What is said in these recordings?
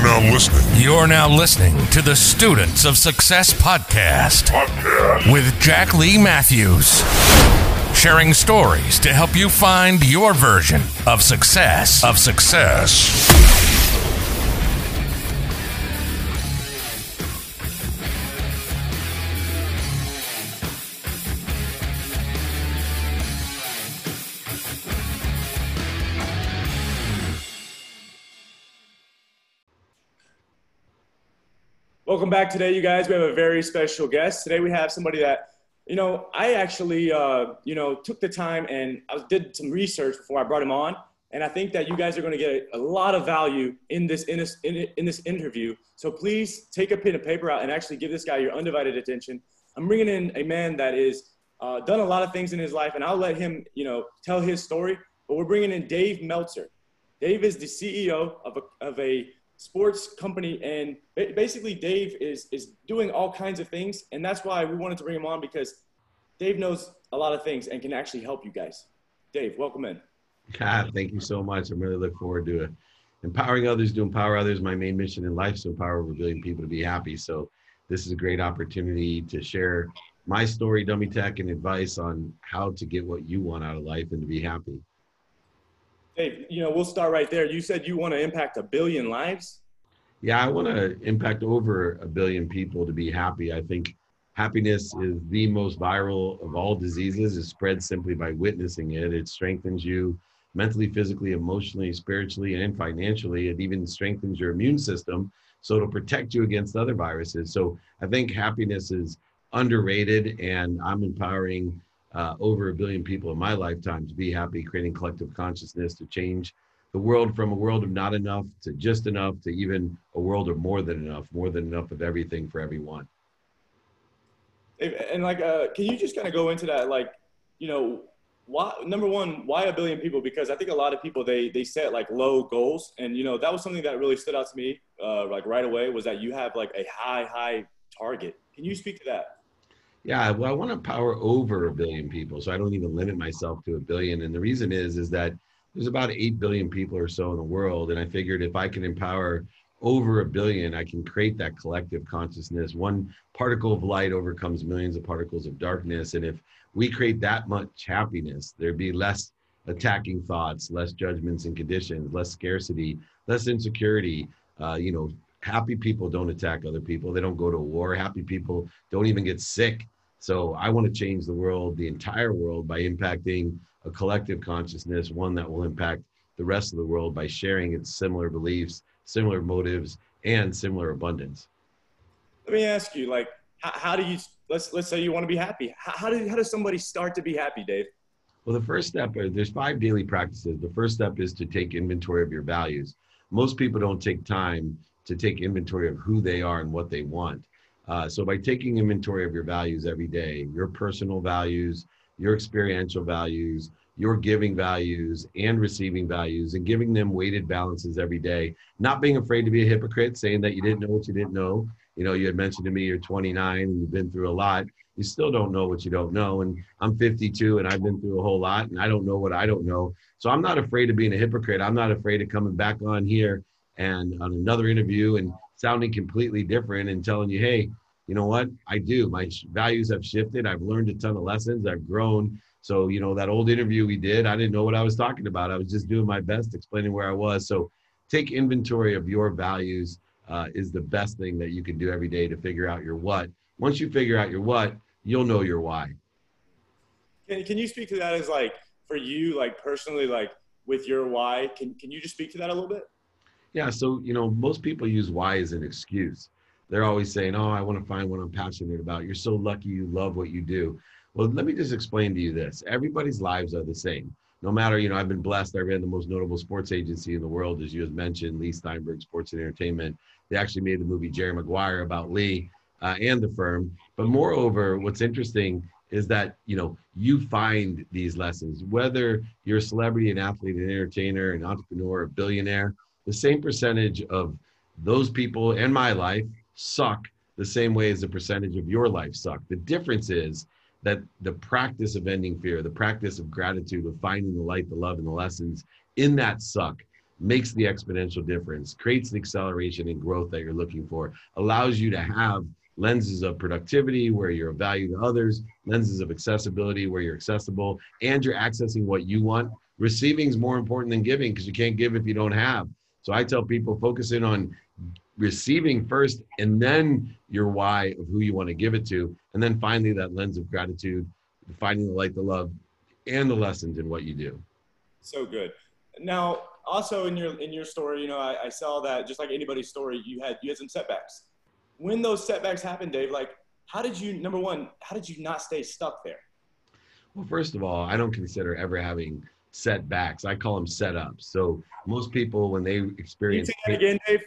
are now listening. You're now listening to the Students of Success podcast with Jack Lee Matthews. Sharing stories to help you find your version of success. Welcome back today, you guys. We have a very special guest. Today we have somebody that, I actually, took the time and I did some research before I brought him on. And I think that you guys are going to get a lot of value in this interview. So please take a pen and paper out and actually give this guy your undivided attention. I'm bringing in a man that is done a lot of things in his life, and I'll let him, tell his story. But we're bringing in Dave Meltzer. Dave is the CEO of a sports company, and basically Dave is doing all kinds of things, and that's why we wanted to bring him on, because Dave knows a lot of things and can actually help you guys. Dave, welcome in. God, thank you so much. I really look forward to it. Empowering others to empower others. My main mission in life is to empower over a billion people to be happy. So this is a great opportunity to share my story, dummy tech, and advice on how to get what you want out of life and to be happy. Dave, we'll start right there. You said you want to impact a billion lives? Yeah, I want to impact over a billion people to be happy. I think happiness is the most viral of all diseases. It spreads simply by witnessing it. It strengthens you mentally, physically, emotionally, spiritually, and financially. It even strengthens your immune system, so it'll protect you against other viruses. So I think happiness is underrated, and I'm empowering over a billion people in my lifetime to be happy, creating collective consciousness to change the world from a world of not enough to just enough to even a world of more than enough of everything for everyone. And can you just kind of go into that? Why, number one, why a billion people? Because I think a lot of people, they set low goals. And, that was something that really stood out to me, right away, was that you have a high target. Can you speak to that? Yeah, well, I want to empower over a billion people, so I don't even limit myself to a billion. And the reason is that there's about 8 billion people or so in the world. And I figured if I can empower over a billion, I can create that collective consciousness. One particle of light overcomes millions of particles of darkness. And if we create that much happiness, there'd be less attacking thoughts, less judgments and conditions, less scarcity, less insecurity, happy people don't attack other people. They don't go to war. Happy people don't even get sick. So I want to change the world, the entire world, by impacting a collective consciousness, one that will impact the rest of the world by sharing its similar beliefs, similar motives, and similar abundance. Let me ask you, how do you, let's say you want to be happy. How does somebody start to be happy, Dave? Well, the first step, there's 5 daily practices. The first step is to take inventory of your values. Most people don't take time to take inventory of who they are and what they want. So by taking inventory of your values every day, your personal values, your experiential values, your giving values and receiving values, and giving them weighted balances every day, not being afraid to be a hypocrite, saying that you didn't know what you didn't know. You had mentioned to me you're 29 and you've been through a lot. You still don't know what you don't know. And I'm 52 and I've been through a whole lot, and I don't know what I don't know. So I'm not afraid of being a hypocrite. I'm not afraid of coming back on here and on another interview and sounding completely different and telling you, hey, you know what? I do. My values have shifted. I've learned a ton of lessons. I've grown. So, that old interview we did, I didn't know what I was talking about. I was just doing my best explaining where I was. So take inventory of your values is the best thing that you can do every day to figure out your what. Once you figure out your what, you'll know your why. Can you speak to that as for you, personally, with your why? Can you just speak to that a little bit? Yeah. So, most people use why as an excuse. They're always saying, oh, I want to find what I'm passionate about. You're so lucky you love what you do. Well, let me just explain to you this. Everybody's lives are the same. No matter, I've been blessed. I ran the most notable sports agency in the world, as you had mentioned, Lee Steinberg Sports and Entertainment. They actually made the movie Jerry Maguire about Lee and the firm. But moreover, what's interesting is that, you find these lessons, whether you're a celebrity, an athlete, an entertainer, an entrepreneur, a billionaire. The same percentage of those people in my life suck the same way as the percentage of your life suck. The difference is that the practice of ending fear, the practice of gratitude, of finding the light, the love, and the lessons in that suck makes the exponential difference, creates the acceleration and growth that you're looking for, allows you to have lenses of productivity where you're of value to others, lenses of accessibility where you're accessible, and you're accessing what you want. Receiving is more important than giving because you can't give if you don't have. So I tell people, focus in on receiving first and then your why of who you want to give it to. And then finally, that lens of gratitude, finding the light, the love, and the lessons in what you do. So good. Now, also in your story, you know, I saw that just like anybody's story, you had some setbacks. When those setbacks happened, Dave, like how did you, number one, how did you not stay stuck there? Well, first of all, I don't consider ever having setbacks. I call them setups. So most people when they experience, can you say that again, Dave?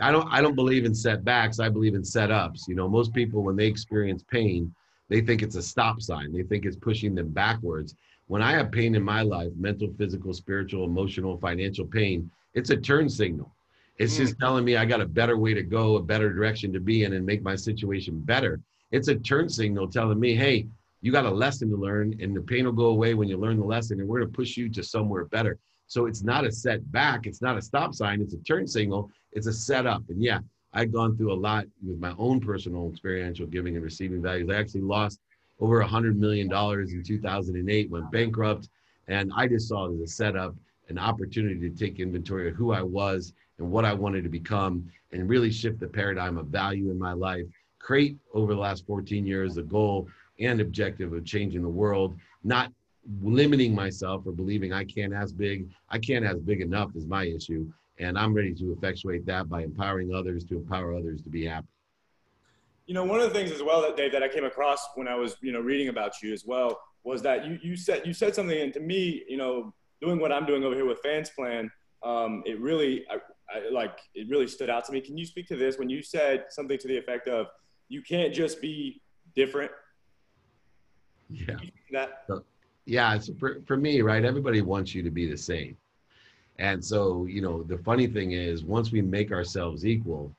I don't believe in setbacks. I believe in setups. You know, most people when they experience pain, they think it's a stop sign. They think it's pushing them backwards. When I have pain in my life, mental, physical, spiritual, emotional, financial pain, it's a turn signal. It's just telling me I got a better way to go, a better direction to be in and make my situation better. It's a turn signal telling me, hey, you got a lesson to learn and the pain will go away when you learn the lesson and we're going to push you to somewhere better. So it's not a setback. It's not a stop sign. It's a turn signal. It's a setup. And yeah, I've gone through a lot with my own personal experiential giving and receiving values. I actually lost over $100 million in 2008, went bankrupt. And I just saw it as a setup, an opportunity to take inventory of who I was and what I wanted to become and really shift the paradigm of value in my life, create over the last 14 years, the goal and objective of changing the world, not limiting myself or believing I can't ask big. I can't ask big enough is my issue. And I'm ready to effectuate that by empowering others to empower others to be happy. You know, one of the things as well that Dave, that I came across when I was, you know, reading about you as well, was that you said something, and to me, you know, doing what I'm doing over here with Fans Plan, it really stood out to me. Can you speak to this when you said something to the effect of, you can't just be different? Yeah. That? Yeah. So for me, right, everybody wants you to be the same. And so, you know, the funny thing is once we make ourselves equal,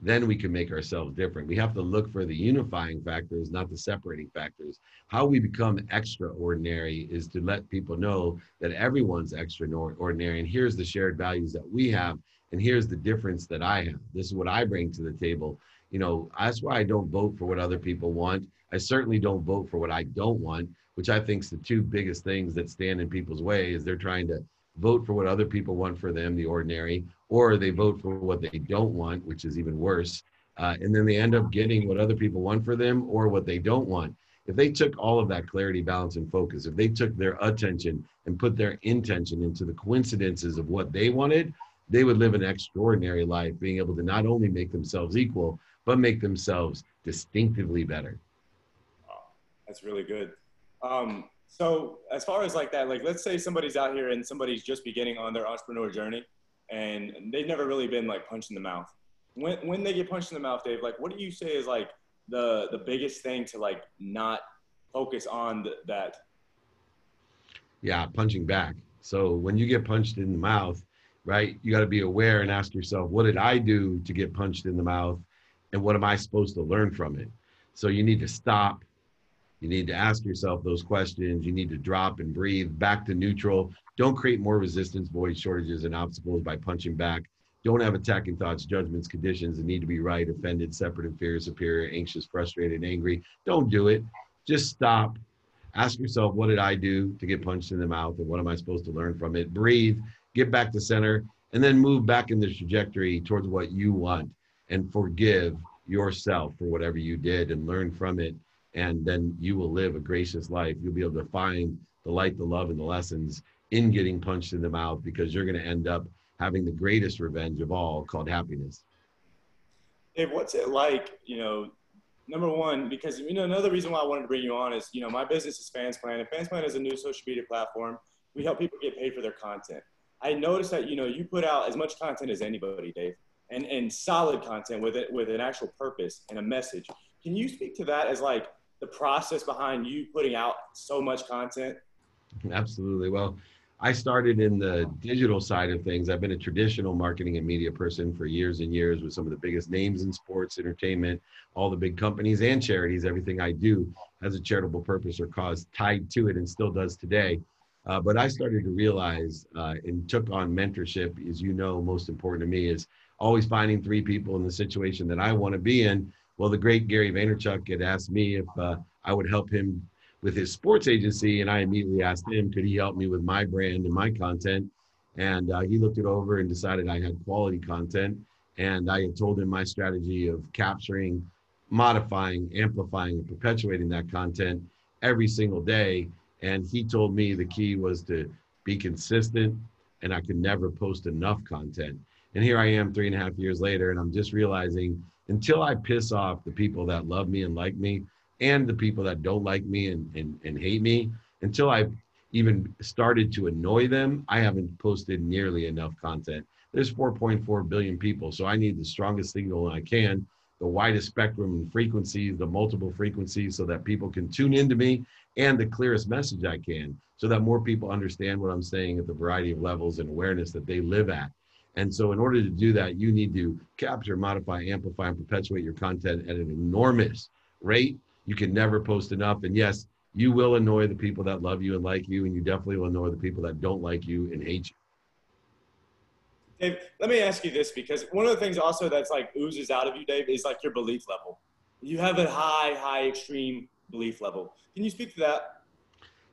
then we can make ourselves different. We have to look for the unifying factors, not the separating factors. How we become extraordinary is to let people know that everyone's extraordinary. And here's the shared values that we have. And here's the difference that I have. This is what I bring to the table. You know, that's why I don't vote for what other people want. I certainly don't vote for what I don't want, which I think is the two biggest things that stand in people's way is they're trying to vote for what other people want for them, the ordinary, or they vote for what they don't want, which is even worse. And then they end up getting what other people want for them or what they don't want. If they took all of that clarity, balance, and focus, if they took their attention and put their intention into the coincidences of what they wanted, they would live an extraordinary life, being able to not only make themselves equal, but make themselves distinctively better. Wow, that's really good. So as far as like that, like let's say somebody's out here and somebody's just beginning on their entrepreneur journey and they've never really been like punched in the mouth. When they get punched in the mouth, Dave, like what do you say is like the biggest thing to like not focus on that? Yeah, punching back. So when you get punched in the mouth, right, you got to be aware and ask yourself, what did I do to get punched in the mouth and what am I supposed to learn from it? So you need to stop. You need to ask yourself those questions. You need to drop and breathe back to neutral. Don't create more resistance, voids, shortages, and obstacles by punching back. Don't have attacking thoughts, judgments, conditions that need to be right, offended, separate, inferior, superior, anxious, frustrated, angry. Don't do it. Just stop. Ask yourself, what did I do to get punched in the mouth? And what am I supposed to learn from it? Breathe, get back to center, and then move back in the trajectory towards what you want and forgive yourself for whatever you did and learn from it. And then you will live a gracious life. You'll be able to find the light, the love, and the lessons in getting punched in the mouth because you're going to end up having the greatest revenge of all called happiness. Dave, what's it like, you know, number one, because, you know, another reason why I wanted to bring you on is, you know, my business is Fans Plan, and Fans Plan is a new social media platform. We help people get paid for their content. I noticed that, you know, you put out as much content as anybody, Dave, and solid content with it, with an actual purpose and a message. Can you speak to that as like, the process behind you putting out so much content? Absolutely. Well, I started in the digital side of things. I've been a traditional marketing and media person for years and years with some of the biggest names in sports, entertainment, all the big companies and charities. Everything I do has a charitable purpose or cause tied to it and still does today. But I started to realize and took on mentorship, as you know, most important to me is always finding three people in the situation that I want to be in. Well, the great Gary Vaynerchuk had asked me if I would help him with his sports agency. And I immediately asked him, could he help me with my brand and my content? And he looked it over and decided I had quality content. And I had told him my strategy of capturing, modifying, amplifying, and perpetuating that content every single day. And he told me the key was to be consistent, and I could never post enough content. And here I am 3.5 years later, and I'm just realizing until I piss off the people that love me and like me, and the people that don't like me and hate me, until I've even started to annoy them, I haven't posted nearly enough content. There's 4.4 billion people, so I need the strongest signal I can, the widest spectrum and frequencies, the multiple frequencies, so that people can tune into me, and the clearest message I can, so that more people understand what I'm saying at the variety of levels and awareness that they live at. And so in order to do that, you need to capture, modify, amplify, and perpetuate your content at an enormous rate. You can never post enough. And yes, you will annoy the people that love you and like you, and you definitely will annoy the people that don't like you and hate you. Dave, let me ask you this, because one of the things also that's like oozes out of you, Dave, is like your belief level. You have a high, extreme belief level. Can you speak to that?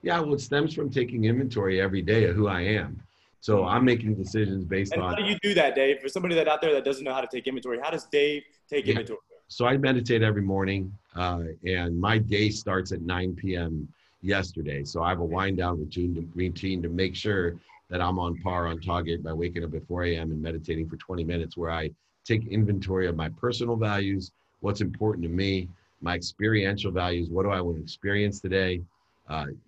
Yeah, well, it stems from taking inventory every day of who I am. So I'm making decisions based on... And how do you do that, Dave? For somebody that out there that doesn't know how to take inventory, how does Dave take inventory? So I meditate every morning, and my day starts at 9 p.m. yesterday. So I have a wind-down routine to make sure that I'm on par, on target, by waking up at 4 a.m. and meditating for 20 minutes, where I take inventory of my personal values, what's important to me, my experiential values, what do I want to experience today,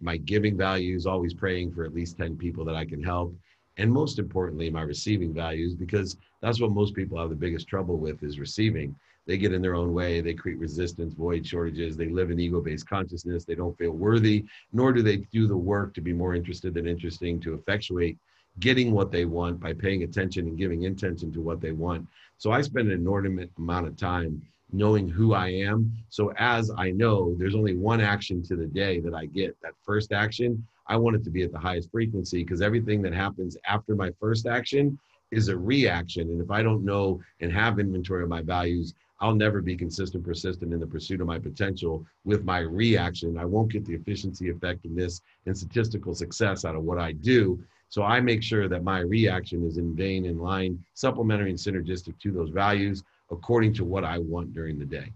my giving values, always praying for at least 10 people that I can help, and most importantly, my receiving values, because that's what most people have the biggest trouble with, is receiving. They get in their own way, they create resistance, void, shortages, they live in ego-based consciousness, they don't feel worthy, nor do they do the work to be more interested than interesting, to effectuate getting what they want by paying attention and giving intention to what they want. So I spend an inordinate amount of time knowing who I am. So as I know, there's only one action to the day that I get. That first action, I want it to be at the highest frequency, because everything that happens after my first action is a reaction. And if I don't know and have inventory of my values, I'll never be consistent, persistent in the pursuit of my potential with my reaction. I won't get the efficiency, effectiveness, and statistical success out of what I do. So I make sure that my reaction is in vein, in line, supplementary and synergistic to those values, according to what I want during the day.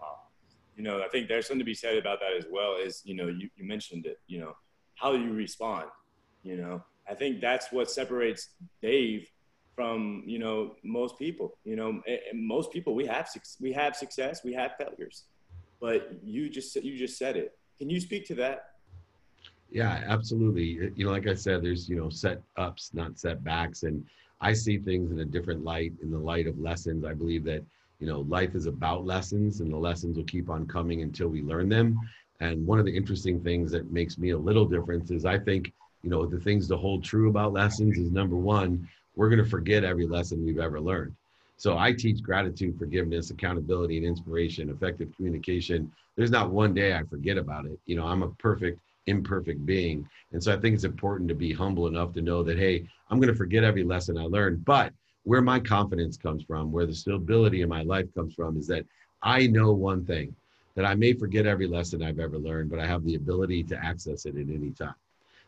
Wow. You know, I think there's something to be said about that as well, is, you know, you mentioned it, you know, how you respond, you know. I think that's what separates Dave from, you know, most people. You know, and most people, we have success, we have failures, but you just said it. Can you speak to that? Yeah, absolutely. You know, like I said, there's, you know, set ups, not setbacks. And I see things in a different light, in the light of lessons. I believe that, you know, life is about lessons, and the lessons will keep on coming until we learn them. And one of the interesting things that makes me a little different is I think, you know, the things to hold true about lessons is, number one, we're going to forget every lesson we've ever learned. So I teach gratitude, forgiveness, accountability, and inspiration, effective communication. There's not one day I forget about it. You know, I'm a perfect, imperfect being. And so I think it's important to be humble enough to know that, hey, I'm going to forget every lesson I learned, but where my confidence comes from, where the stability in my life comes from, is that I know one thing, that I may forget every lesson I've ever learned, but I have the ability to access it at any time,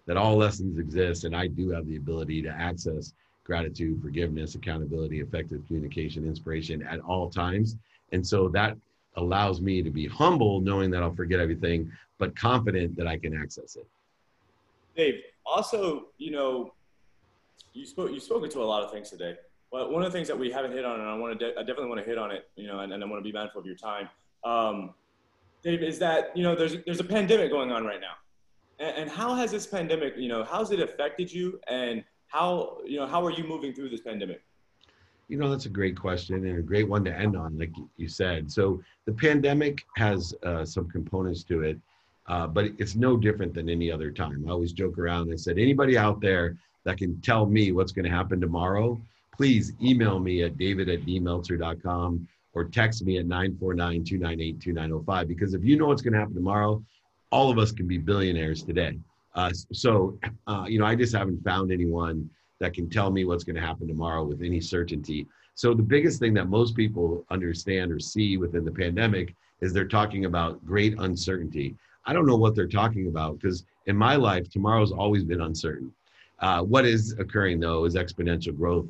that all lessons exist, and I do have the ability to access gratitude, forgiveness, accountability, effective communication, inspiration at all times. And so that allows me to be humble, knowing that I'll forget everything, but confident that I can access it. Dave, also, you know, you've spoken to a lot of things today, but one of the things that we haven't hit on, and I definitely want to hit on it, you know, and I want to be mindful of your time, Dave, is that, you know, there's a pandemic going on right now. And how has this pandemic, you know, how's it affected you, and how, you know, how are you moving through this pandemic? You know, that's a great question, and a great one to end on, like you said. So the pandemic has some components to it, but it's no different than any other time. I always joke around. I said, anybody out there that can tell me what's going to happen tomorrow, please email me at david@dmeltzer.com or text me at 949-298-2905, because if you know what's going to happen tomorrow, all of us can be billionaires today. I just haven't found anyone that can tell me what's going to happen tomorrow with any certainty. So the biggest thing that most people understand or see within the pandemic is they're talking about great uncertainty. I don't know what they're talking about, because in my life, tomorrow's always been uncertain. What is occurring, though, is exponential growth,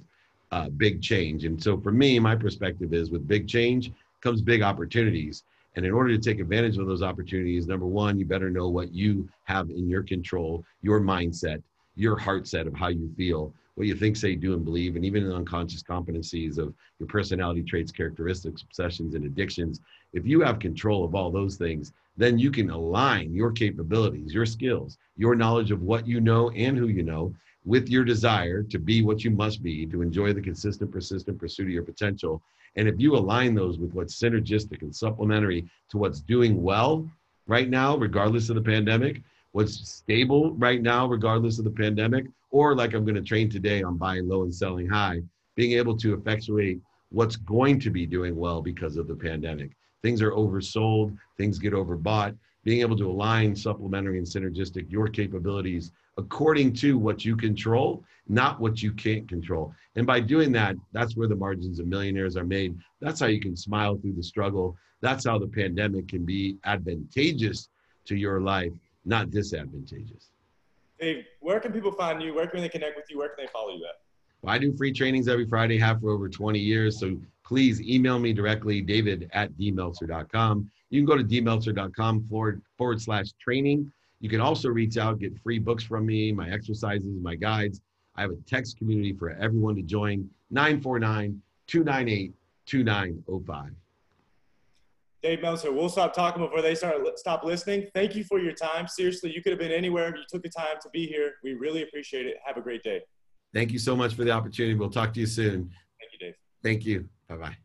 big change. And so for me, my perspective is with big change comes big opportunities. And in order to take advantage of those opportunities, number one, you better know what you have in your control, your mindset, your heart set of how you feel, what you think, say, do, and believe, and even in unconscious competencies of your personality traits, characteristics, obsessions, and addictions. If you have control of all those things, then you can align your capabilities, your skills, your knowledge of what you know and who you know with your desire to be what you must be, to enjoy the consistent, persistent pursuit of your potential. And if you align those with what's synergistic and supplementary to what's doing well right now, regardless of the pandemic, what's stable right now, regardless of the pandemic, or like I'm going to train today on buying low and selling high, being able to effectuate what's going to be doing well because of the pandemic. Things are oversold, things get overbought, being able to align supplementary and synergistic your capabilities according to what you control, not what you can't control. And by doing that, that's where the margins of millionaires are made. That's how you can smile through the struggle. That's how the pandemic can be advantageous to your life, not disadvantageous. Dave, where can people find you? Where can they connect with you? Where can they follow you at? Well, I do free trainings every Friday, have for over 20 years. So please email me directly, david@dmeltzer.com. You can go to dmeltzer.com /training. You can also reach out, get free books from me, my exercises, my guides. I have a text community for everyone to join, 949-298-2905. Dave Meltzer, we'll stop talking before they stop listening. Thank you for your time. Seriously, you could have been anywhere. You took the time to be here. We really appreciate it. Have a great day. Thank you so much for the opportunity. We'll talk to you soon. Thank you, Dave. Thank you. Bye-bye.